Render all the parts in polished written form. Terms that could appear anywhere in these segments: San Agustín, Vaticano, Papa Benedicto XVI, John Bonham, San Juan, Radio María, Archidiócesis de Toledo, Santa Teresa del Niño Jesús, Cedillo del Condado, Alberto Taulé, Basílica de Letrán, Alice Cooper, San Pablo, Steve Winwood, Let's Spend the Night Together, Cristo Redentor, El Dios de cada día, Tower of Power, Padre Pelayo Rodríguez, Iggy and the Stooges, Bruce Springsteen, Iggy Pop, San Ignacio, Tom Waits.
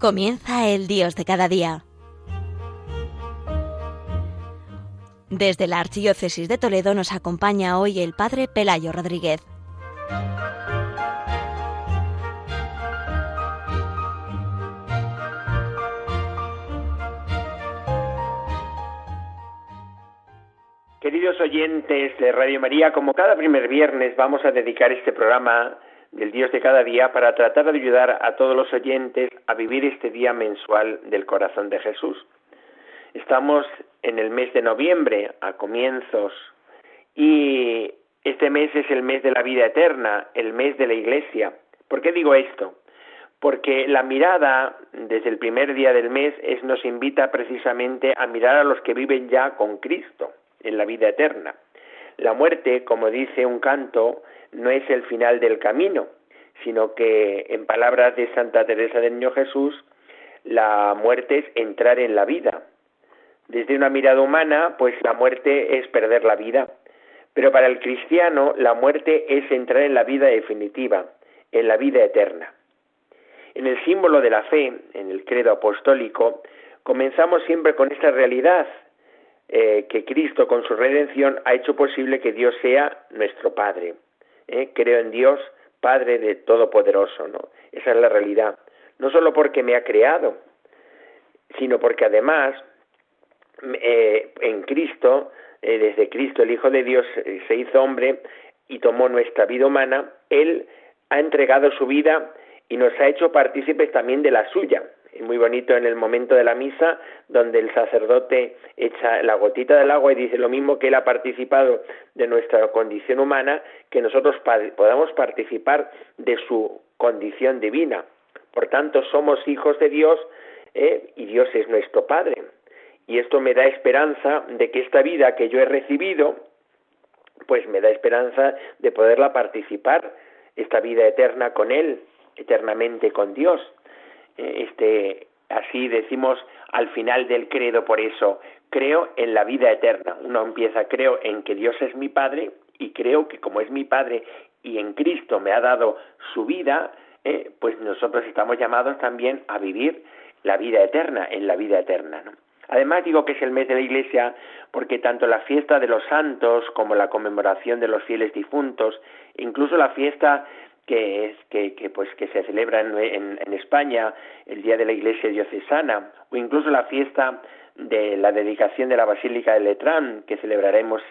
Comienza el Dios de cada día. Desde la Archidiócesis de Toledo nos acompaña hoy el Padre Pelayo Rodríguez. Queridos oyentes de Radio María, como cada primer viernes vamos a dedicar este programa del Dios de cada día para tratar de ayudar a todos los oyentes a vivir este día mensual del corazón de Jesús. Estamos en el mes de noviembre, a comienzos, y este mes es el mes de la vida eterna, el mes de la Iglesia. ¿Por qué digo esto? Porque la mirada, desde el primer día del mes, nos invita precisamente a mirar a los que viven ya con Cristo, en la vida eterna. La muerte, como dice un canto, no es el final del camino, sino que, en palabras de Santa Teresa del Niño Jesús, la muerte es entrar en la vida. Desde una mirada humana, pues la muerte es perder la vida. Pero para el cristiano, la muerte es entrar en la vida definitiva, en la vida eterna. En el símbolo de la fe, en el credo apostólico, comenzamos siempre con esta realidad, que Cristo con su redención ha hecho posible que Dios sea nuestro Padre. Creo en Dios, Padre de Todopoderoso, ¿no? Esa es la realidad. No solo porque me ha creado, sino porque además en Cristo, desde Cristo el Hijo de Dios se hizo hombre y tomó nuestra vida humana. Él ha entregado su vida y nos ha hecho partícipes también de la suya. Es muy bonito en el momento de la misa, donde el sacerdote echa la gotita del agua y dice lo mismo que él ha participado de nuestra condición humana, que nosotros podamos participar de su condición divina. Por tanto, somos hijos de Dios, y Dios es nuestro Padre. Y esto me da esperanza de que esta vida que yo he recibido, pues me da esperanza de poderla participar, esta vida eterna con Él, eternamente con Dios. Así decimos al final del credo, por eso, creo en la vida eterna. Uno empieza, creo en que Dios es mi Padre y creo que como es mi Padre y en Cristo me ha dado su vida, pues nosotros estamos llamados también a vivir la vida eterna, en la vida eterna, ¿no? Además digo que es el mes de la Iglesia porque tanto la fiesta de los santos como la conmemoración de los fieles difuntos, incluso la fiesta que se celebra en España, el Día de la Iglesia Diocesana, o incluso la fiesta de la dedicación de la Basílica de Letrán, que celebraremos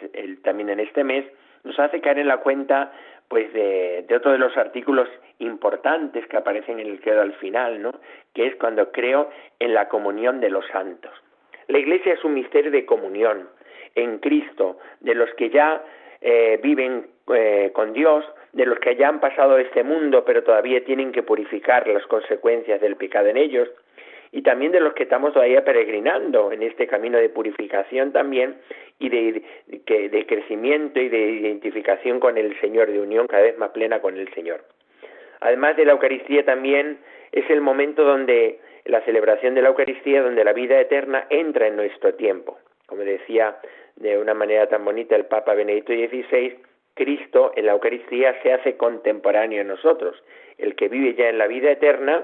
también en este mes, nos hace caer en la cuenta pues de otro de los artículos importantes que aparecen en el credo al final, ¿no? Que es cuando creo en la comunión de los santos. La Iglesia es un misterio de comunión en Cristo, de los que ya viven con Dios, de los que ya han pasado este mundo pero todavía tienen que purificar las consecuencias del pecado en ellos, y también de los que estamos todavía peregrinando en este camino de purificación también y de crecimiento y de identificación con el Señor, de unión cada vez más plena con el Señor. Además de la Eucaristía también es el momento donde la celebración de la Eucaristía, donde la vida eterna entra en nuestro tiempo. Como decía de una manera tan bonita el Papa Benedicto XVI, Cristo en la Eucaristía se hace contemporáneo en nosotros. El que vive ya en la vida eterna,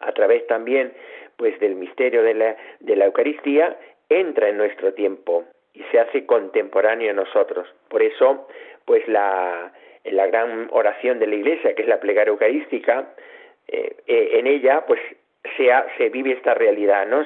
a través también pues del misterio de la Eucaristía, entra en nuestro tiempo y se hace contemporáneo en nosotros. Por eso, pues la gran oración de la Iglesia, que es la plegaria eucarística, en ella pues se vive esta realidad, ¿no?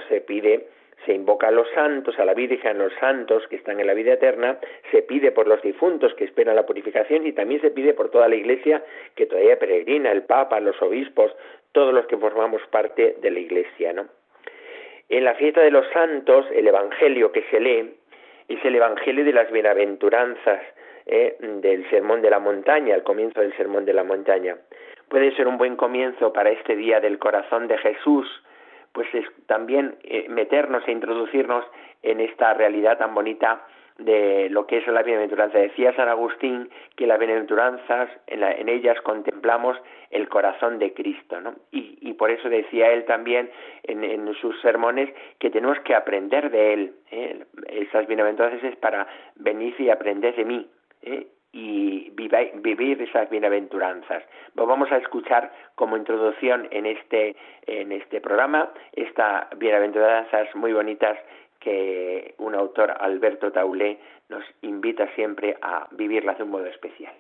Se invoca a los santos, a la Virgen, a los santos que están en la vida eterna, se pide por los difuntos que esperan la purificación y también se pide por toda la Iglesia que todavía peregrina, el Papa, los obispos, todos los que formamos parte de la Iglesia, ¿no? En la fiesta de los santos, el Evangelio que se lee es el Evangelio de las Bienaventuranzas, del Sermón de la Montaña, al comienzo del Sermón de la Montaña. Puede ser un buen comienzo para este día del corazón de Jesús, pues es también meternos e introducirnos en esta realidad tan bonita de lo que es la bienaventuranza. Decía San Agustín que las bienaventuranzas, en ellas contemplamos el corazón de Cristo, ¿no? Y por eso decía él también en sus sermones que tenemos que aprender de él. Esas bienaventuranzas es para venir y aprender de mí. y vivir esas bienaventuranzas. Vamos a escuchar como introducción en este programa estas bienaventuranzas muy bonitas que un autor, Alberto Taulé, nos invita siempre a vivirlas de un modo especial.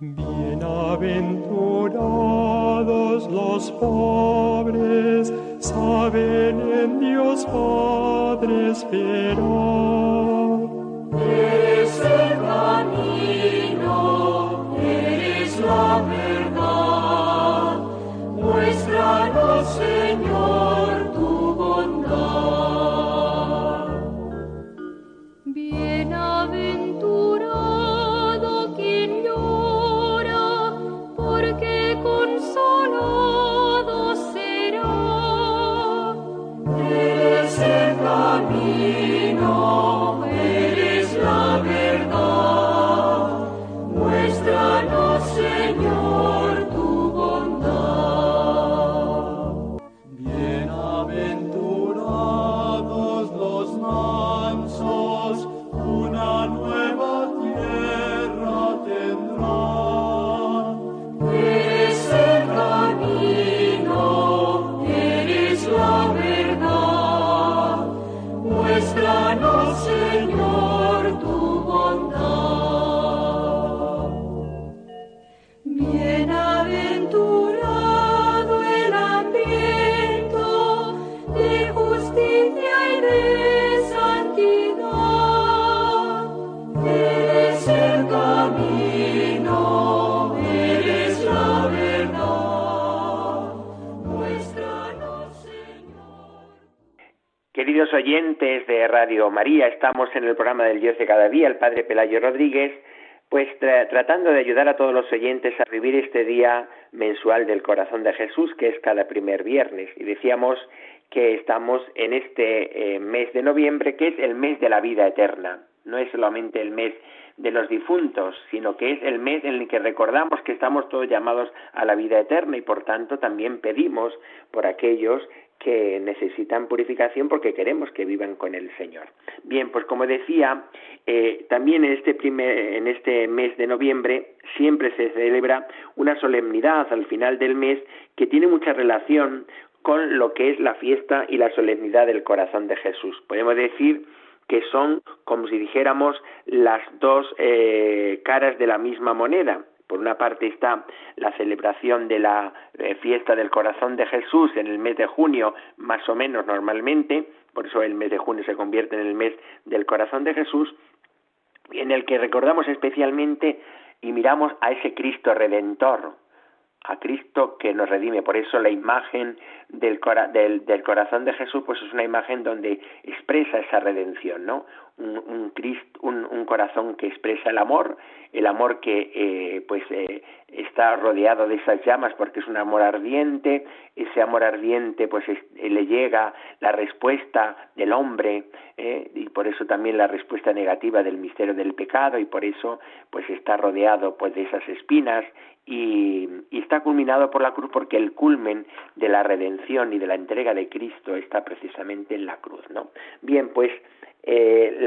Bienaventurados los pobres, saben en Dios Padre esperar. Eres el camino, eres la verdad, muéstranos, Señor, tu bondad. Bienaventurado quien llora, porque consolado será. Eres el camino, eres la verdad, muéstranos, Señor, tu bondad. Bienaventurados los mansos, una nueva tierra tendrán. Eres el camino, eres la verdad, muéstranos, Señor, tu bondad. Bienaventurado el hambriento de justicia y de santidad. Eres el camino, eres la verdad, muéstranos, Señor. Queridos oyentes de Radio María, estamos en el programa del Dios de cada día, el Padre Pelayo Rodríguez, pues tratando de ayudar a todos los oyentes a vivir este día mensual del Corazón de Jesús, que es cada primer viernes. Y decíamos que estamos en este mes de noviembre, que es el mes de la vida eterna. No es solamente el mes de los difuntos, sino que es el mes en el que recordamos que estamos todos llamados a la vida eterna y por tanto también pedimos por aquellos que necesitan purificación porque queremos que vivan con el Señor. Bien, pues como decía, también en este mes de noviembre siempre se celebra una solemnidad al final del mes que tiene mucha relación con lo que es la fiesta y la solemnidad del Corazón de Jesús. Podemos decir que son, como si dijéramos, las dos caras de la misma moneda. Por una parte está la celebración de la fiesta del Corazón de Jesús en el mes de junio, más o menos normalmente, por eso el mes de junio se convierte en el mes del Corazón de Jesús, en el que recordamos especialmente y miramos a ese Cristo Redentor, a Cristo que nos redime. Por eso la imagen del Corazón de Jesús pues es una imagen donde expresa esa redención, ¿no? Un corazón que expresa el amor que está rodeado de esas llamas porque es un amor ardiente. Ese amor ardiente le llega la respuesta del hombre, y por eso también la respuesta negativa del misterio del pecado, y por eso está rodeado de esas espinas y está culminado por la cruz, porque el culmen de la redención y de la entrega de Cristo está precisamente en la cruz, ¿no? Bien,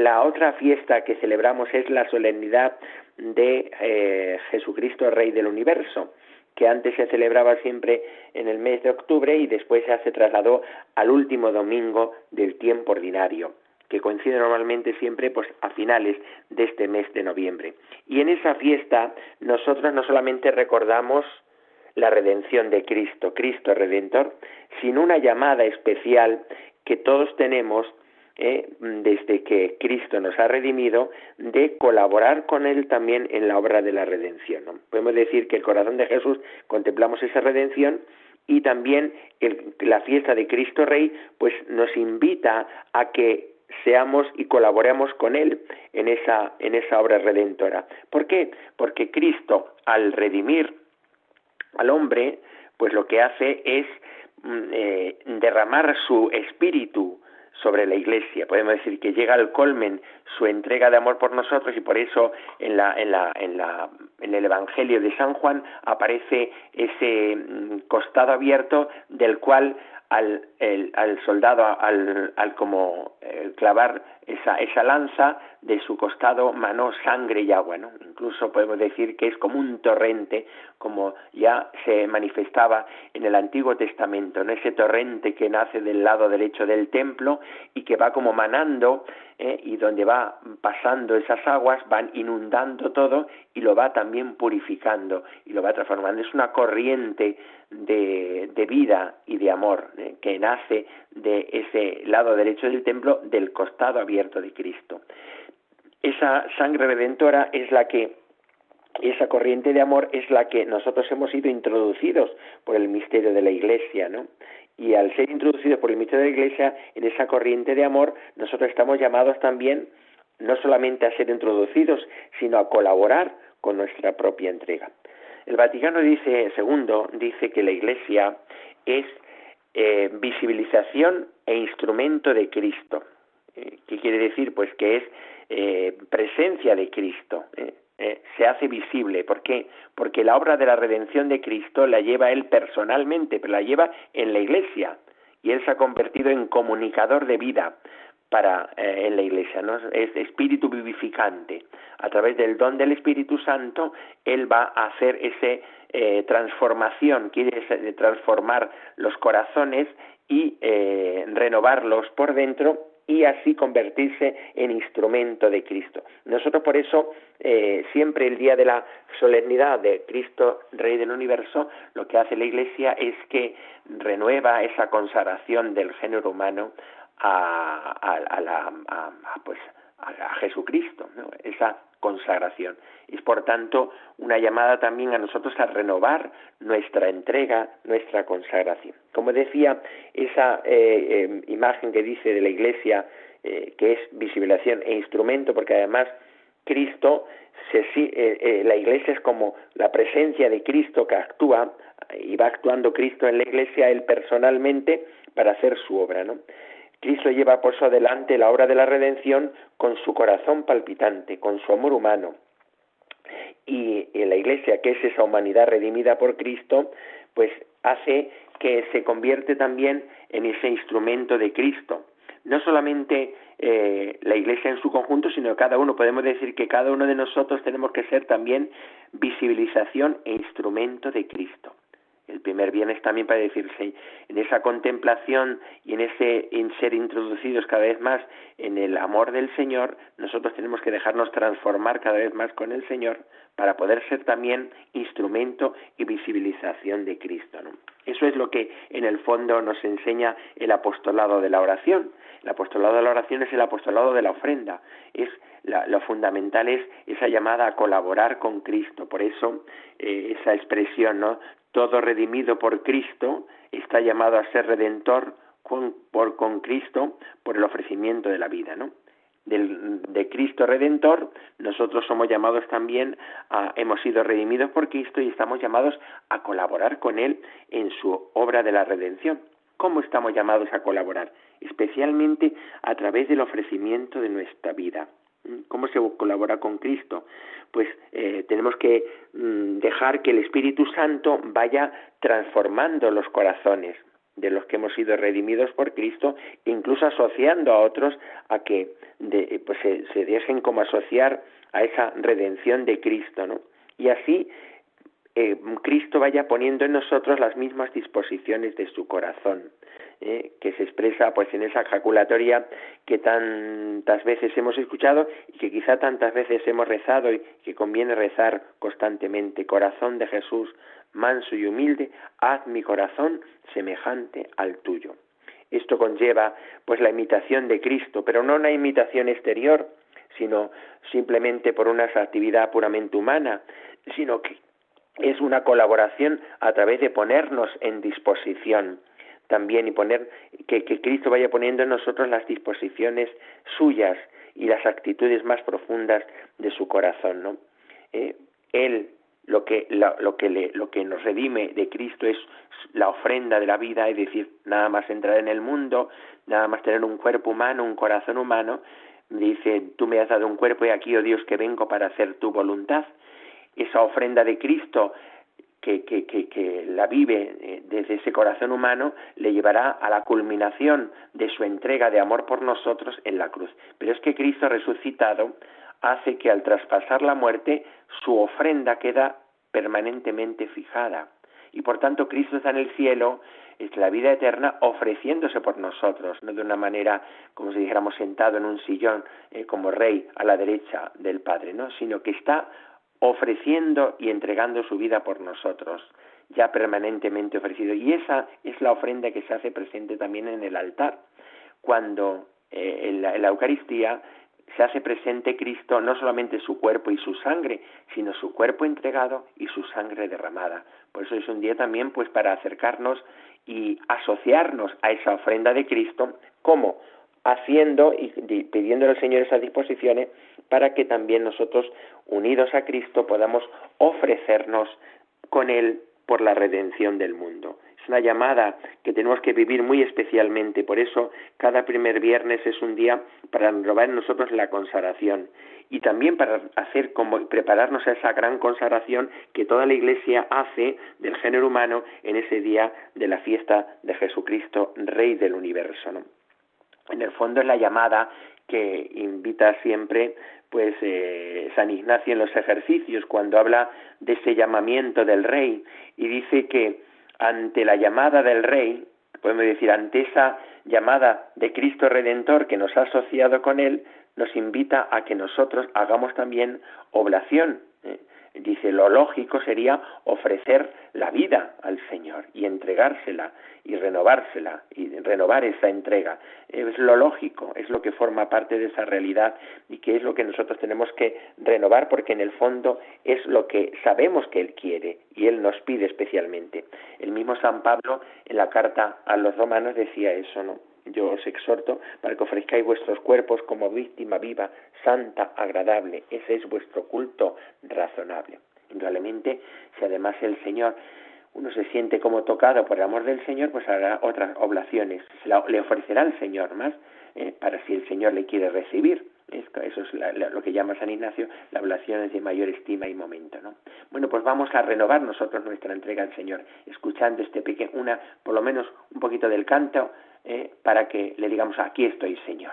la otra fiesta que celebramos es la solemnidad de Jesucristo, Rey del Universo, que antes se celebraba siempre en el mes de octubre y después se trasladó al último domingo del tiempo ordinario, que coincide normalmente siempre a finales de este mes de noviembre. Y en esa fiesta nosotros no solamente recordamos la redención de Cristo Redentor, sino una llamada especial que todos tenemos desde que Cristo nos ha redimido, de colaborar con Él también en la obra de la redención, ¿no? Podemos decir que el Corazón de Jesús contemplamos esa redención y también la fiesta de Cristo Rey nos invita a que seamos y colaboremos con Él en esa obra redentora. ¿Por qué? Porque Cristo, al redimir al hombre, lo que hace es derramar su espíritu, sobre la Iglesia. Podemos decir que llega al colmen su entrega de amor por nosotros, y por eso en el Evangelio de San Juan aparece ese costado abierto del cual al soldado, al clavar esa lanza, de su costado manó sangre y agua, ¿no? Incluso podemos decir que es como un torrente, como ya se manifestaba en el Antiguo Testamento, ¿no? Ese torrente que nace del lado derecho del templo y que va como manando, y donde va pasando esas aguas van inundando todo y lo va también purificando y lo va transformando. Es una corriente de vida y de amor, que nace de ese lado derecho del templo, del costado abierto de Cristo. Esa sangre redentora es la que, esa corriente de amor es la que nosotros hemos sido introducidos por el misterio de la Iglesia, ¿no? Y al ser introducidos por el misterio de la Iglesia en esa corriente de amor, nosotros estamos llamados también no solamente a ser introducidos, sino a colaborar con nuestra propia entrega. El Vaticano dice que la Iglesia es visibilización e instrumento de Cristo. ¿Qué quiere decir? Pues que es presencia de Cristo, se hace visible. ¿Por qué? Porque la obra de la redención de Cristo la lleva Él personalmente, pero la lleva en la Iglesia, y Él se ha convertido en comunicador de vida en la Iglesia, ¿no? Es espíritu vivificante. A través del don del Espíritu Santo, Él va a hacer transformación, quiere transformar los corazones y renovarlos por dentro, y así convertirse en instrumento de Cristo. Nosotros por eso, siempre el día de la solemnidad de Cristo Rey del Universo, lo que hace la Iglesia es que renueva esa consagración del género humano a Jesucristo, ¿no? Esa consagración. Es por tanto una llamada también a nosotros a renovar nuestra entrega, nuestra consagración. Como decía, esa imagen que dice de la Iglesia, que es visibilización e instrumento, porque además Cristo, la Iglesia es como la presencia de Cristo que actúa, y va actuando Cristo en la Iglesia, Él personalmente, para hacer su obra, ¿no? Cristo lleva por su adelante la obra de la redención con su corazón palpitante, con su amor humano. Y la Iglesia, que es esa humanidad redimida por Cristo, pues hace que se convierte también en ese instrumento de Cristo. No solamente la Iglesia en su conjunto, sino cada uno. Podemos decir que cada uno de nosotros tenemos que ser también visibilización e instrumento de Cristo. El primer bien es también para decirse en esa contemplación y en ser introducidos cada vez más en el amor del Señor. Nosotros tenemos que dejarnos transformar cada vez más con el Señor para poder ser también instrumento y visibilización de Cristo, ¿no? Eso es lo que en el fondo nos enseña el apostolado de la oración. El apostolado de la oración es el apostolado de la ofrenda. Lo fundamental es esa llamada a colaborar con Cristo. Por eso esa expresión, ¿no? Todo redimido por Cristo está llamado a ser redentor con Cristo por el ofrecimiento de la vida, ¿no? De Cristo Redentor, nosotros somos llamados también, hemos sido redimidos por Cristo y estamos llamados a colaborar con Él en su obra de la redención. ¿Cómo estamos llamados a colaborar? Especialmente a través del ofrecimiento de nuestra vida. ¿Cómo se colabora con Cristo? Pues tenemos que dejar que el Espíritu Santo vaya transformando los corazones de los que hemos sido redimidos por Cristo, e incluso asociando a otros a que se dejen como asociar a esa redención de Cristo, ¿no? Y así Cristo vaya poniendo en nosotros las mismas disposiciones de su corazón, que se expresa pues en esa jaculatoria que tantas veces hemos escuchado y que quizá tantas veces hemos rezado, y que conviene rezar constantemente: Corazón de Jesús, manso y humilde, haz mi corazón semejante al tuyo. Esto conlleva pues la imitación de Cristo, pero no una imitación exterior, sino simplemente por una actividad puramente humana, sino que es una colaboración a través de ponernos en disposición también, y poner que Cristo vaya poniendo en nosotros las disposiciones suyas y las actitudes más profundas de su corazón, ¿no? Él lo que nos redime de Cristo es la ofrenda de la vida, es decir, nada más entrar en el mundo, nada más tener un cuerpo humano, un corazón humano, dice, tú me has dado un cuerpo y aquí, oh Dios, que vengo para hacer tu voluntad. Esa ofrenda de Cristo que la vive desde ese corazón humano le llevará a la culminación de su entrega de amor por nosotros en la cruz. Pero es que Cristo resucitado hace que al traspasar la muerte su ofrenda queda permanentemente fijada. Y por tanto Cristo está en el cielo, es la vida eterna, ofreciéndose por nosotros, no de una manera como si dijéramos sentado en un sillón como rey a la derecha del Padre, ¿no?, sino que está ofreciendo y entregando su vida por nosotros, ya permanentemente ofrecido. Y esa es la ofrenda que se hace presente también en el altar. Cuando en la Eucaristía se hace presente Cristo, no solamente su cuerpo y su sangre, sino su cuerpo entregado y su sangre derramada. Por eso es un día también pues para acercarnos y asociarnos a esa ofrenda de Cristo, como haciendo y pidiéndole al Señor esas disposiciones para que también nosotros, unidos a Cristo, podamos ofrecernos con Él por la redención del mundo. Es una llamada que tenemos que vivir muy especialmente, por eso cada primer viernes es un día para renovar en nosotros la consagración y también para hacer como prepararnos a esa gran consagración que toda la Iglesia hace del género humano en ese día de la fiesta de Jesucristo, Rey del Universo, ¿no? En el fondo es la llamada que invita siempre pues San Ignacio en los ejercicios, cuando habla de ese llamamiento del Rey, y dice que ante la llamada del Rey, podemos decir, ante esa llamada de Cristo Redentor que nos ha asociado con Él, nos invita a que nosotros hagamos también oblación. Dice, lo lógico sería ofrecer la vida al Señor y entregársela y renovársela y renovar esa entrega. Es lo lógico, es lo que forma parte de esa realidad y que es lo que nosotros tenemos que renovar, porque en el fondo es lo que sabemos que Él quiere y Él nos pide especialmente. El mismo San Pablo en la carta a los romanos decía eso, ¿no? Yo os exhorto para que ofrezcáis vuestros cuerpos como víctima viva, santa, agradable. Ese es vuestro culto razonable. Indudablemente, si además el Señor, uno se siente como tocado por el amor del Señor, pues hará otras oblaciones. Le ofrecerá al Señor más para si el Señor le quiere recibir. Eso es lo que llama San Ignacio las oblaciones de mayor estima y momento, ¿no? Bueno, pues vamos a renovar nosotros nuestra entrega al Señor, escuchando este pequeño, por lo menos un poquito del canto, para que le digamos, aquí estoy, Señor.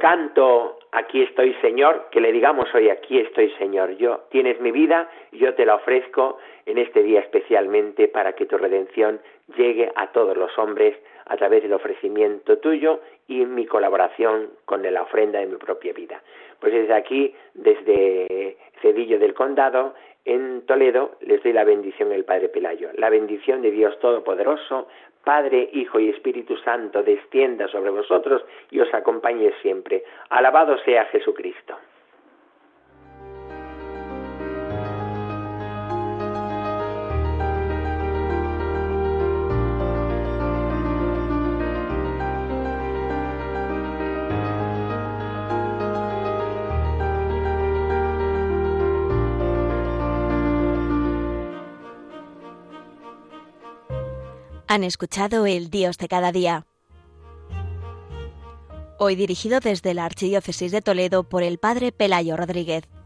Canto, aquí estoy, Señor, que le digamos hoy, aquí estoy, Señor, yo tienes mi vida, yo te la ofrezco en este día especialmente para que tu redención llegue a todos los hombres a través del ofrecimiento tuyo y mi colaboración con la ofrenda de mi propia vida. Pues desde aquí, desde Cedillo del Condado, en Toledo, les doy la bendición del Padre Pelayo. La bendición de Dios Todopoderoso, Padre, Hijo y Espíritu Santo, descienda sobre vosotros y os acompañe siempre. Alabado sea Jesucristo. Han escuchado El Dios de cada día, hoy dirigido desde la Archidiócesis de Toledo por el Padre Pelayo Rodríguez.